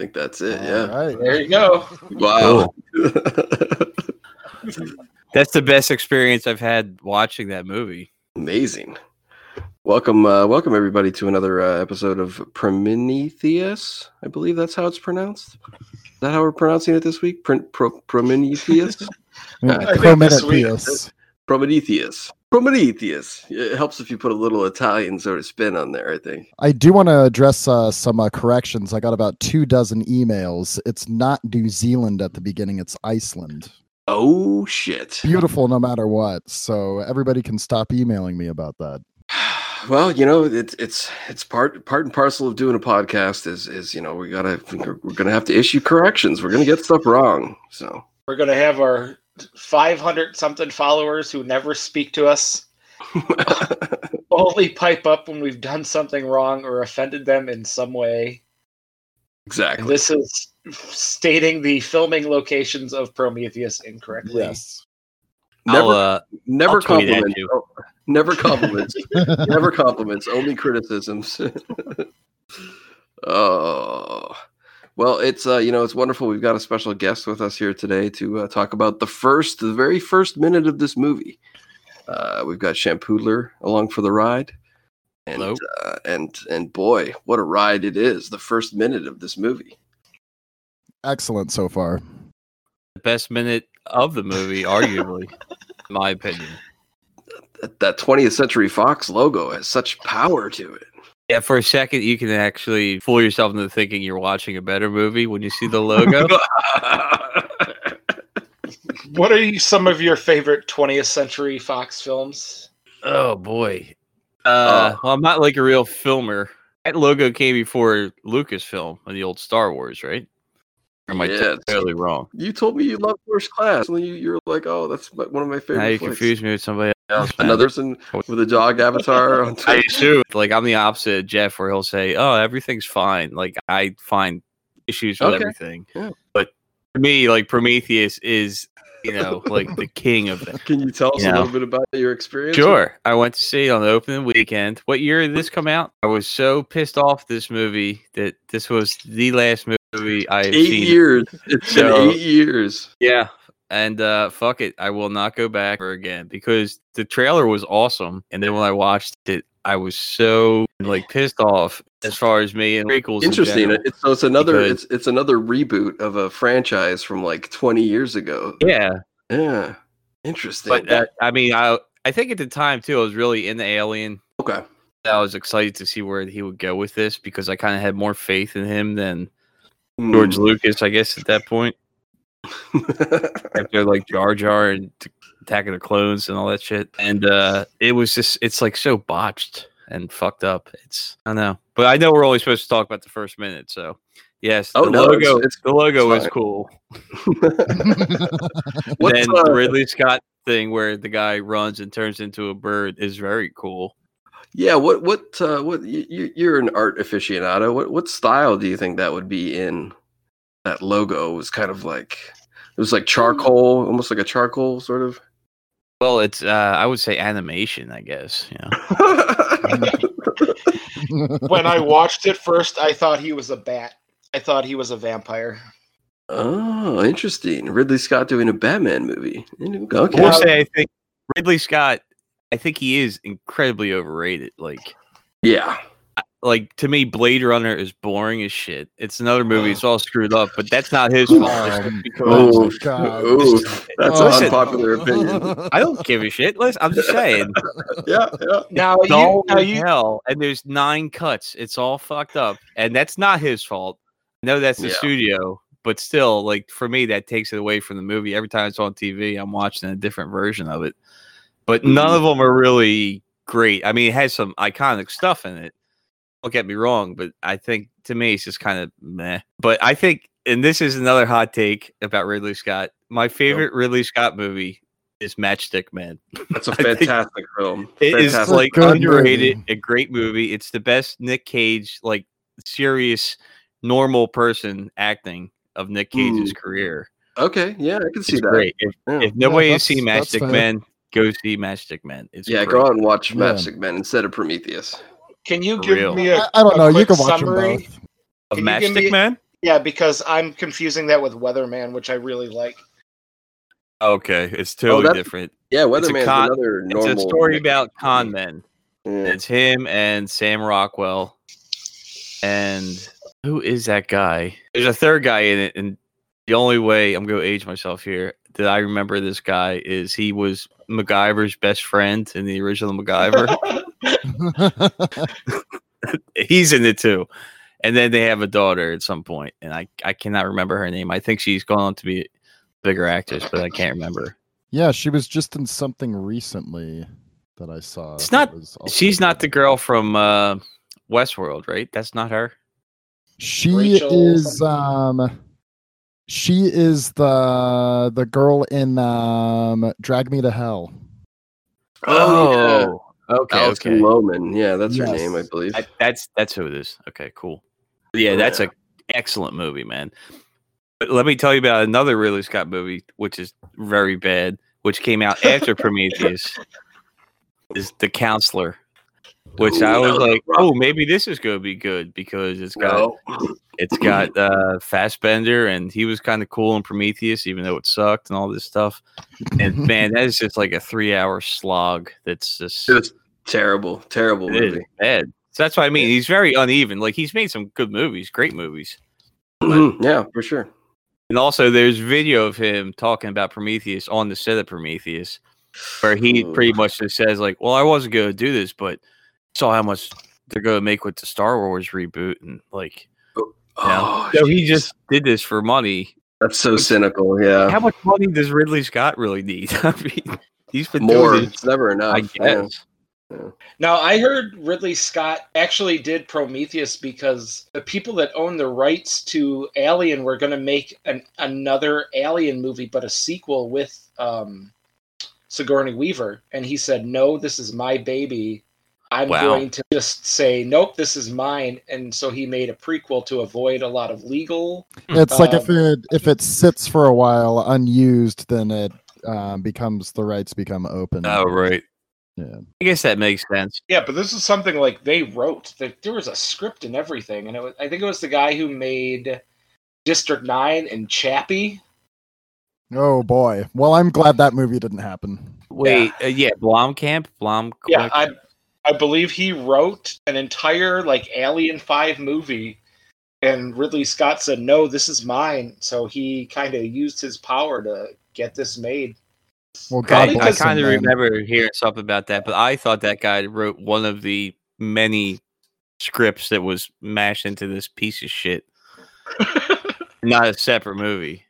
think that's it. Yeah. All right. There you go. Wow. That's the best experience I've had watching that movie. Amazing. Welcome everybody to another episode of Prometheus. I believe that's how it's pronounced. Is that how we're pronouncing it this week? Prometheus? Prometheus. Prometheus. It helps if you put a little Italian sort of spin on there, I think. I do want to address some corrections. I got about 2 dozen emails. It's not New Zealand at the beginning. It's Iceland. Oh, shit. Beautiful no matter what. So everybody can stop emailing me about that. Well, you know, it's part and parcel of doing a podcast is you know, we're gonna have to issue corrections. We're gonna get stuff wrong. So we're gonna have our 500 something followers who never speak to us only pipe up when we've done something wrong or offended them in some way. Exactly. And this is stating the filming locations of Prometheus incorrectly. Yes. Never compliment you. Oh, never compliments. Never compliments. Only criticisms. Oh. Well, it's you know, it's wonderful. We've got a special guest with us here today to talk about the very first minute of this movie. We've got Shampoodler along for the ride, and hello. And boy, what a ride it is! The first minute of this movie, excellent so far. The best minute of the movie, arguably, in my opinion. That 20th Century Fox logo has such power to it. Yeah, for a second, you can actually fool yourself into thinking you're watching a better movie when you see the logo. What are some of your favorite 20th Century Fox films? Oh, boy. Well, I'm not like a real filmer. That logo came before Lucasfilm and the old Star Wars, right? Or am I totally wrong? You told me you loved First Class. And you were like, oh, that's one of my favorite flicks. You confused me with somebody else. Another person with a dog avatar on Twitter. I assume. Like, I'm the opposite of Jeff, where he'll say, oh, everything's fine. Like, I find issues with everything. Yeah. But for me, like, Prometheus is, you know, like the king of it. Can you tell us a little bit about your experience? Sure. I went to see it on the opening weekend. What year did this come out? I was so pissed off this movie that this was the last movie I have seen. 8 years. It's been 8 years. Yeah. And fuck it. I will not go back again because the trailer was awesome. And then when I watched it, I was so like pissed off as far as me and prequels. Interesting. It's another reboot of a franchise from like 20 years ago. Yeah. Yeah. Interesting. But I mean, I think at the time too, I was really into Alien. Okay. I was excited to see where he would go with this because I kind of had more faith in him than George Lucas, I guess, at that point. After like Jar Jar and Attack of the Clones and all that shit, and it was just—it's like so botched and fucked up. I know, but I know we're only supposed to talk about the first minute, so yes. Logo, the logo is cool. Then the Ridley Scott thing where the guy runs and turns into a bird is very cool. Yeah, what? You're an art aficionado. What style do you think that would be in? That logo was kind of like, it was like charcoal, almost like a charcoal sort of. Well, it's, I would say animation, I guess. Yeah. When I watched it first, I thought he was a bat. I thought he was a vampire. Oh, interesting. Ridley Scott doing a Batman movie. Okay. I will say, I think Ridley Scott, I think he is incredibly overrated. Like, yeah. Like, to me, Blade Runner is boring as shit. It's another movie. It's all screwed up, but that's not his fault. That's an unpopular opinion. I don't give a shit. Listen, I'm just saying. Yeah. Hell, and there's 9 cuts. It's all fucked up, and that's not his fault. I know that's the studio, but still, like, for me, that takes it away from the movie. Every time it's on TV, I'm watching a different version of it. But none of them are really great. I mean, it has some iconic stuff in it. Don't get me wrong, but I think to me it's just kind of meh. But I think, and this is another hot take about Ridley Scott, my favorite Ridley Scott movie is Matchstick Men. That's a fantastic film. It is like underrated, a great movie. It's the best Nick Cage, like serious, normal person acting of Nick Cage's career. Okay, yeah, I can see that. Great. If nobody has seen Matchstick Men, go see Matchstick Men. It's great. Go out and watch Matchstick Men instead of Prometheus. Can you give me a quick summary of Matchstick Man? Yeah, because I'm confusing that with Weatherman, which I really like. Okay, it's totally different. Yeah, Weatherman's another normal. It's a story about con men. Mm. It's him and Sam Rockwell. And who is that guy? There's a third guy in it, and the only way I'm going to age myself here that I remember this guy is he was MacGyver's best friend in the original MacGyver. He's in it too. And then they have a daughter at some point, and I cannot remember her name. I think she's gone on to be a bigger actress, but I can't remember. Yeah, she was just in something recently that I saw. It's not. She's not the girl from Westworld, right? That's not her. She is. She is the girl in Drag Me to Hell. Oh, yeah. Okay. Alison Lohman. Yeah, that's her name, I believe. That's who it is. Okay, cool. Yeah, that's an excellent movie, man. But let me tell you about another Ridley Scott movie, which is very bad, which came out after Prometheus, is The Counselor, which I was like, oh, maybe this is going to be good because it's got Fassbender, and he was kind of cool in Prometheus, even though it sucked and all this stuff. And man, that is just like a 3-hour slog. That's just terrible movie. Is bad. So that's what I mean. He's very uneven. Like, he's made some good movies, great movies. Yeah, for sure. And also, there's video of him talking about Prometheus on the set of Prometheus, where he pretty much just says, like, well, I wasn't going to do this, but saw how much they're going to make with the Star Wars reboot. And, like, so he just did this for money. That's so cynical, yeah. How much money does Ridley Scott really need? I mean, he's been doing it. It's never enough, I guess. Yeah. Now, I heard Ridley Scott actually did Prometheus because the people that own the rights to Alien were going to make another Alien movie, but a sequel with Sigourney Weaver. And he said, no, this is my baby. I'm going to just say, nope, this is mine. And so he made a prequel to avoid a lot of legal. It's like if it sits for a while unused, then it becomes the rights become open. Oh, right. Yeah. I guess that makes sense. Yeah, but this is something like they wrote. There was a script and everything, and I think it was the guy who made District 9 and Chappie. Oh boy! Well, I'm glad that movie didn't happen. Wait, Blomkamp, Yeah, I believe he wrote an entire like Alien 5 movie, and Ridley Scott said, "No, this is mine." So he kind of used his power to get this made. Well, I kind of remember hearing something about that, but I thought that guy wrote one of the many scripts that was mashed into this piece of shit, not a separate movie.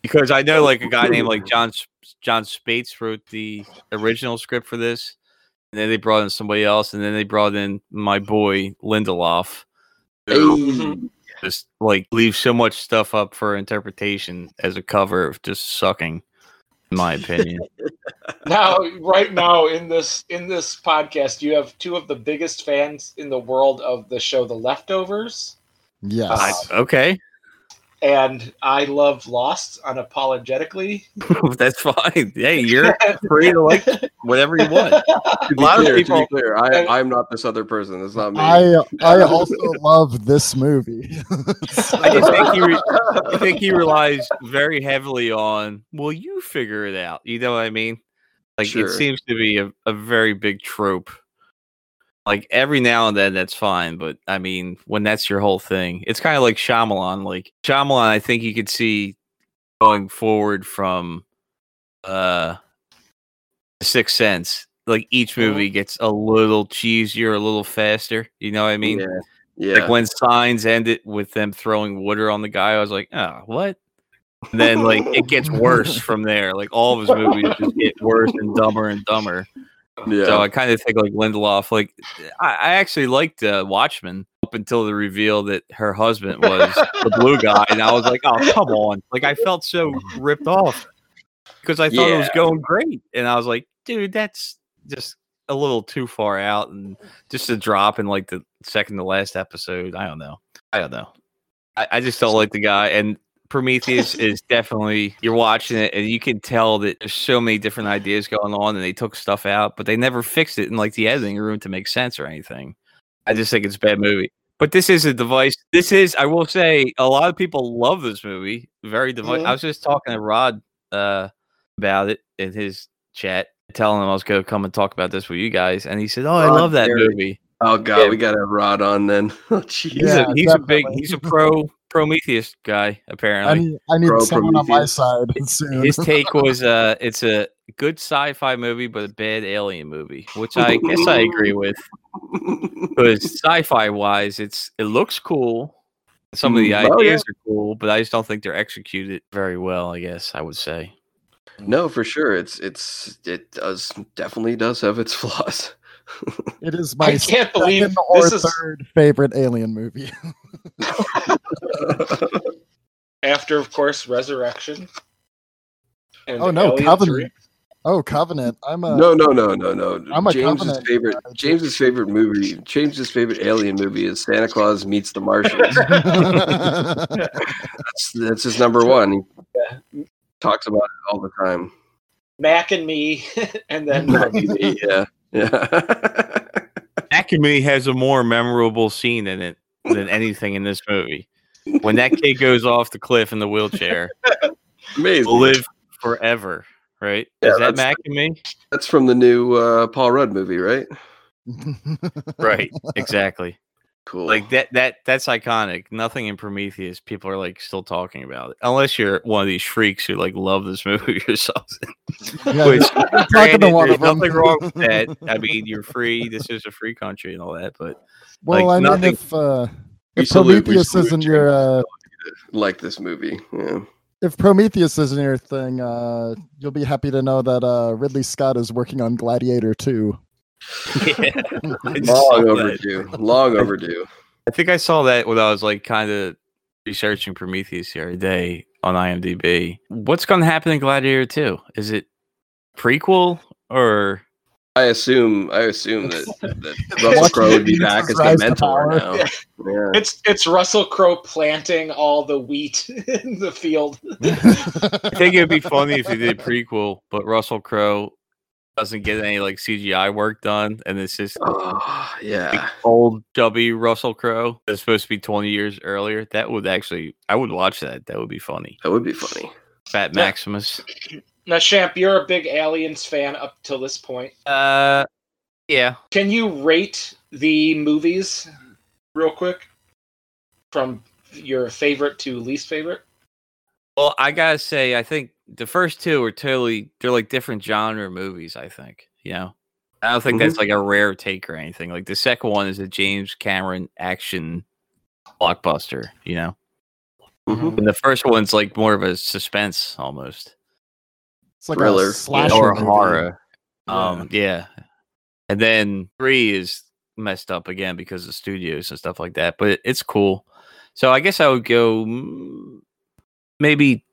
Because I know like a guy named like John Spates wrote the original script for this, and then they brought in somebody else, and then they brought in my boy Lindelof, who just like leaves so much stuff up for interpretation as a cover of just sucking. In my opinion. Right now in this podcast, you have two of the biggest fans in the world of the show The Leftovers. Yes. Okay. And I love Lost unapologetically. That's fine. Hey, you're free to like whatever you want. To be clear, I'm not this other person. It's not me. I also love this movie. I think he relies very heavily on, well, you figure it out. You know what I mean? Like, sure. It seems to be a very big trope. Like, every now and then, that's fine. But, I mean, when that's your whole thing, it's kind of like Shyamalan. Like, Shyamalan, I think you could see going forward from The Sixth Sense. Like, each movie gets a little cheesier, a little faster. You know what I mean? Yeah. Yeah. Like, when Signs ended with them throwing water on the guy, I was like, oh, what? And then, like, it gets worse from there. Like, all of his movies just get worse and dumber and dumber. Yeah. So I kind of think like Lindelof, like I actually liked Watchmen up until the reveal that her husband was the blue guy, and I was like, oh, come on. Like, I felt so ripped off because I thought it was going great, and I was like, dude, that's just a little too far out, and just a drop in like the second to last episode. I don't know. I just don't like the guy. And Prometheus is definitely, you're watching it and you can tell that there's so many different ideas going on, and they took stuff out, but they never fixed it in like the editing room to make sense or anything. I just think it's a bad movie. But this is a device. This is, I will say, a lot of people love this movie. Very device. Mm-hmm. I was just talking to Rod about it in his chat, telling him I was going to come and talk about this with you guys. And he said, oh, I love that movie. Oh, God, yeah. We got to have Rod on then. Oh, jeez. Yeah, he's a pro Prometheus guy, apparently. I need someone on my side soon. His take was, it's a good sci-fi movie, but a bad alien movie, which I guess I agree with. Because sci-fi wise, it looks cool. Some of the ideas are cool, but I just don't think they're executed very well, I guess I would say. No, for sure. It definitely does have its flaws. It is my third favorite alien movie. After, of course, Resurrection. And Covenant. 3. Oh, Covenant. No. James's favorite movie. James's favorite alien movie is Santa Claus Meets the Martians. that's his number one. He talks about it all the time. Mac and Me, and then yeah. Yeah. Acme has a more memorable scene in it than anything in this movie. When that kid goes off the cliff in the wheelchair, amazing. Will live forever, right? Yeah, is that Mac and Me? That's from the new Paul Rudd movie, right? Right, exactly. Cool. Like that's iconic. Nothing in Prometheus. People are like still talking about it, unless you're one of these freaks who like love this movie or something. Yeah, which, granted, there's nothing wrong with that. I mean, you're free. This is a free country and all that. But if Prometheus isn't your like this movie, yeah. If Prometheus isn't your thing, you'll be happy to know that Ridley Scott is working on Gladiator 2. Yeah, long overdue. I think I saw that when I was like kind of researching Prometheus the other day on IMDb. What's going to happen in Gladiator 2? Is it prequel or? I assume that Russell Crowe would be back as the mentor now. Yeah. Yeah. It's Russell Crowe planting all the wheat in the field. I think it'd be funny if he did a prequel, but Russell Crowe doesn't get any like CGI work done, and it's just like, old chubby Russell Crowe that's supposed to be 20 years earlier. I would watch that. That would be funny. Fat Maximus. Now, Champ, you're a big Aliens fan up till this point. Yeah. Can you rate the movies real quick from your favorite to least favorite? Well, I gotta say, I think the first two are they're like different genre movies, I think. You know? I don't think that's like a rare take or anything. Like the second one is a James Cameron action blockbuster, you know? Mm-hmm. And the first one's like more of a suspense almost. It's like thriller, a slasher or a horror. Yeah. And then 3 is messed up again because of studios and stuff like that, but it's cool. So I guess I would go maybe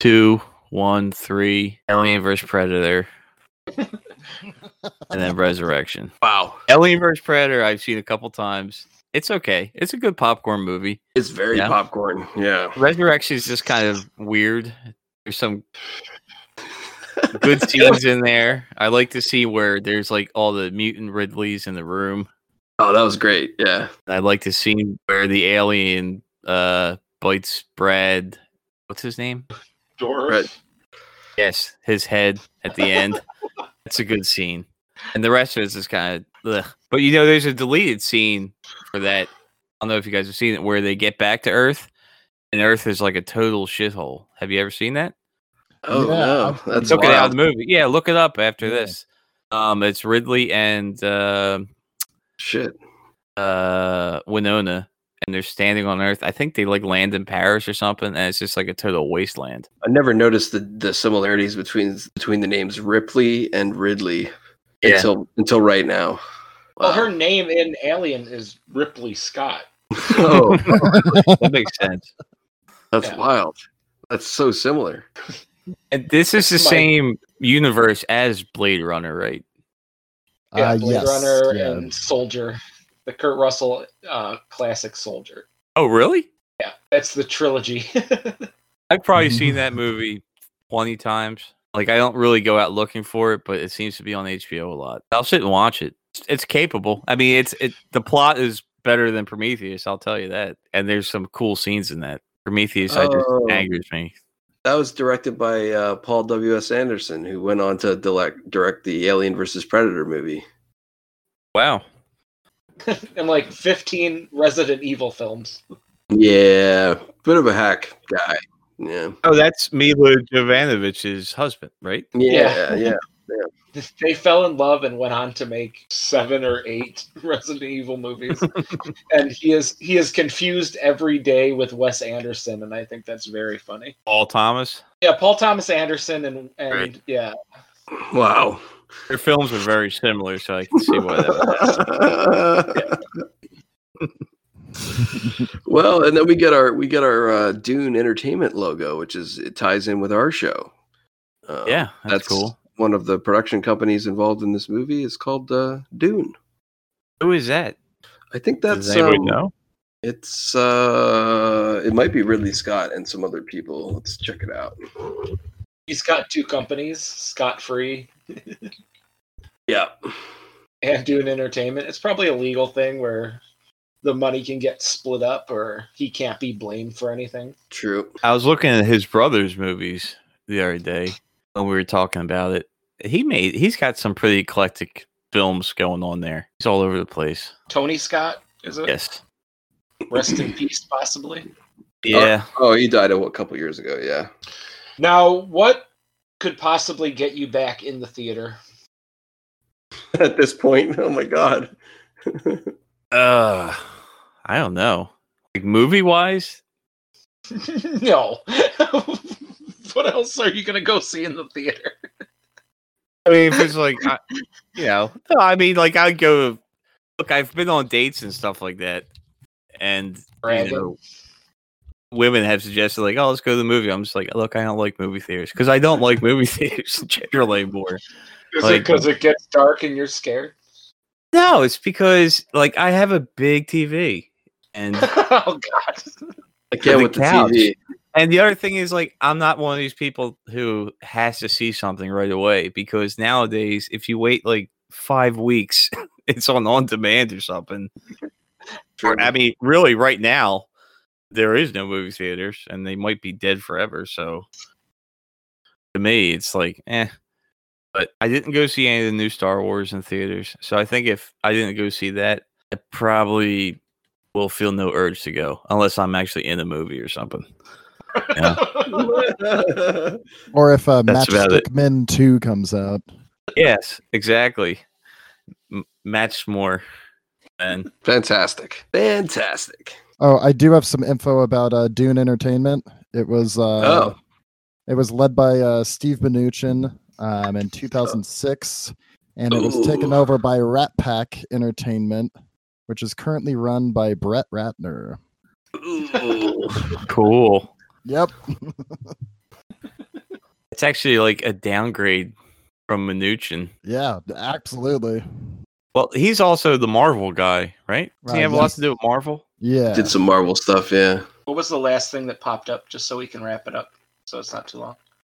2, 1, 3, Alien vs Predator, and then Resurrection. Wow, Alien vs Predator I've seen a couple times. It's okay. It's a good popcorn movie. It's very popcorn. Yeah, Resurrection is just kind of weird. There's some good scenes in there. I like to see where there's like all the mutant Ridleys in the room. Oh, that was great. Yeah, I like to see where the alien bites Brad. What's his name? Doris. Yes, his head at the end. That's a good scene. And the rest of it is kind of ugh. But you know, there's a deleted scene for that. I don't know if you guys have seen it, where they get back to Earth, and Earth is like a total shithole. Have you ever seen that? Oh, yeah. No. That's it out of the movie. Yeah, look it up after this. It's Ridley and Winona. And they're standing on Earth. I think they like land in Paris or something, and it's just like a total wasteland. I never noticed the similarities between the names Ripley and Ridley until right now. Wow. Well, her name in Alien is Ripley Scott. Oh, that makes sense. That's wild. That's so similar. And this is the same universe as Blade Runner, right? Yeah, Blade Runner and Soldier. The Kurt Russell classic Soldier. Oh, really? Yeah, that's the trilogy. I've probably seen that movie 20 times. Like, I don't really go out looking for it, but it seems to be on HBO a lot. I'll sit and watch it. It's capable. I mean, the plot is better than Prometheus, I'll tell you that. And there's some cool scenes in that. Prometheus just angers me. That was directed by Paul W.S. Anderson, who went on to direct the Alien vs Predator movie. Wow. And like 15 Resident Evil films. Yeah, bit of a hack guy. Yeah. Oh, that's Milo Jovanovich's husband, right? Yeah. They fell in love and went on to make 7 or 8 Resident Evil movies. And he is confused every day with Wes Anderson, and I think that's very funny. Paul Thomas? Yeah, Paul Thomas Anderson and right. Yeah. Wow. Their films are very similar, so I can see why that was. Well, and then we get our Dune Entertainment logo, which is it ties in with our show. Yeah, that's cool. One of the production companies involved in this movie is called Dune. Who is that? I think that's. Does anybody know? It's it might be Ridley Scott and some other people. Let's check it out. He's got 2 companies, Scott Free. Yeah, and Dune Entertainment. It's probably a legal thing where the money can get split up, or he can't be blamed for anything. True. I was looking at his brother's movies the other day when we were talking about it. He's got some pretty eclectic films going on there. He's all over the place. Tony Scott, is it? Yes. Rest in peace, possibly. Yeah. Oh, he died a couple years ago. Yeah. Now, what could possibly get you back in the theater at this point? Oh my God. I don't know. Like movie wise? No. What else are you gonna go see in the theater? I mean, if it's like, I'd go. Look, I've been on dates and stuff like that, and women have suggested like, "Oh, let's go to the movie." I'm just like, "Look, I don't like movie theaters because I don't like movie theaters generally more." Is it because it gets dark and you're scared? No, it's because like I have a big TV, and oh God, I can't with the TV. And the other thing is, like, I'm not one of these people who has to see something right away, because nowadays, if you wait like 5 weeks, it's on demand or something. True. I mean, really, right now, there is no movie theaters, and they might be dead forever. So, to me, it's like, eh. But I didn't go see any of the new Star Wars in theaters, so I think if I didn't go see that, I probably will feel no urge to go, unless I'm actually in a movie or something. Yeah. Or if Matchstick Men 2 comes out. Yes, exactly. Matchmore. And fantastic. Oh, I do have some info about Dune Entertainment. It was led by Steve Mnuchin in 2006, and it was taken over by Rat Pack Entertainment, which is currently run by Brett Ratner. Ooh. Cool. Yep. It's actually like a downgrade from Mnuchin. Yeah, absolutely. Well, he's also the Marvel guy, right? Does he have lots to do with Marvel? Yeah. Did some Marvel stuff, yeah. What was the last thing that popped up, just so we can wrap it up, so it's not too long?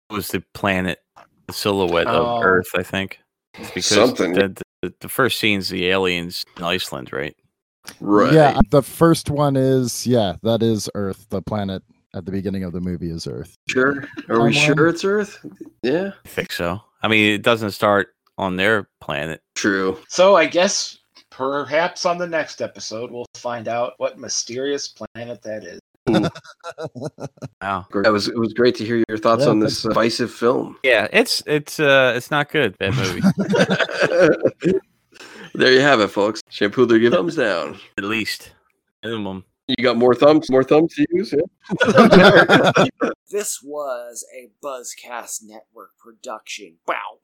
It was the planet, the silhouette of Earth, I think. Because something. The first scene's the aliens in Iceland, right? Right. Yeah, the first one is, that is Earth, the planet. At the beginning of the movie is Earth. Sure. Are we sure it's Earth? Yeah. I think so. I mean, it doesn't start on their planet. True. So I guess perhaps on the next episode, we'll find out what mysterious planet that is. Wow. It was great to hear your thoughts on this divisive film. Yeah, it's not good, that movie. There you have it, folks. Shampoodler, give thumbs down. At least. Minimum. You got more thumbs to use. Yeah? This was a Buzzcast Network production. Wow.